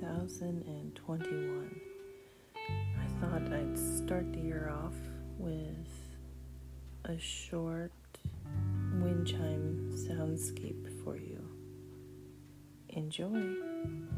2021. I thought I'd start the year off with a short wind chime soundscape for you. Enjoy!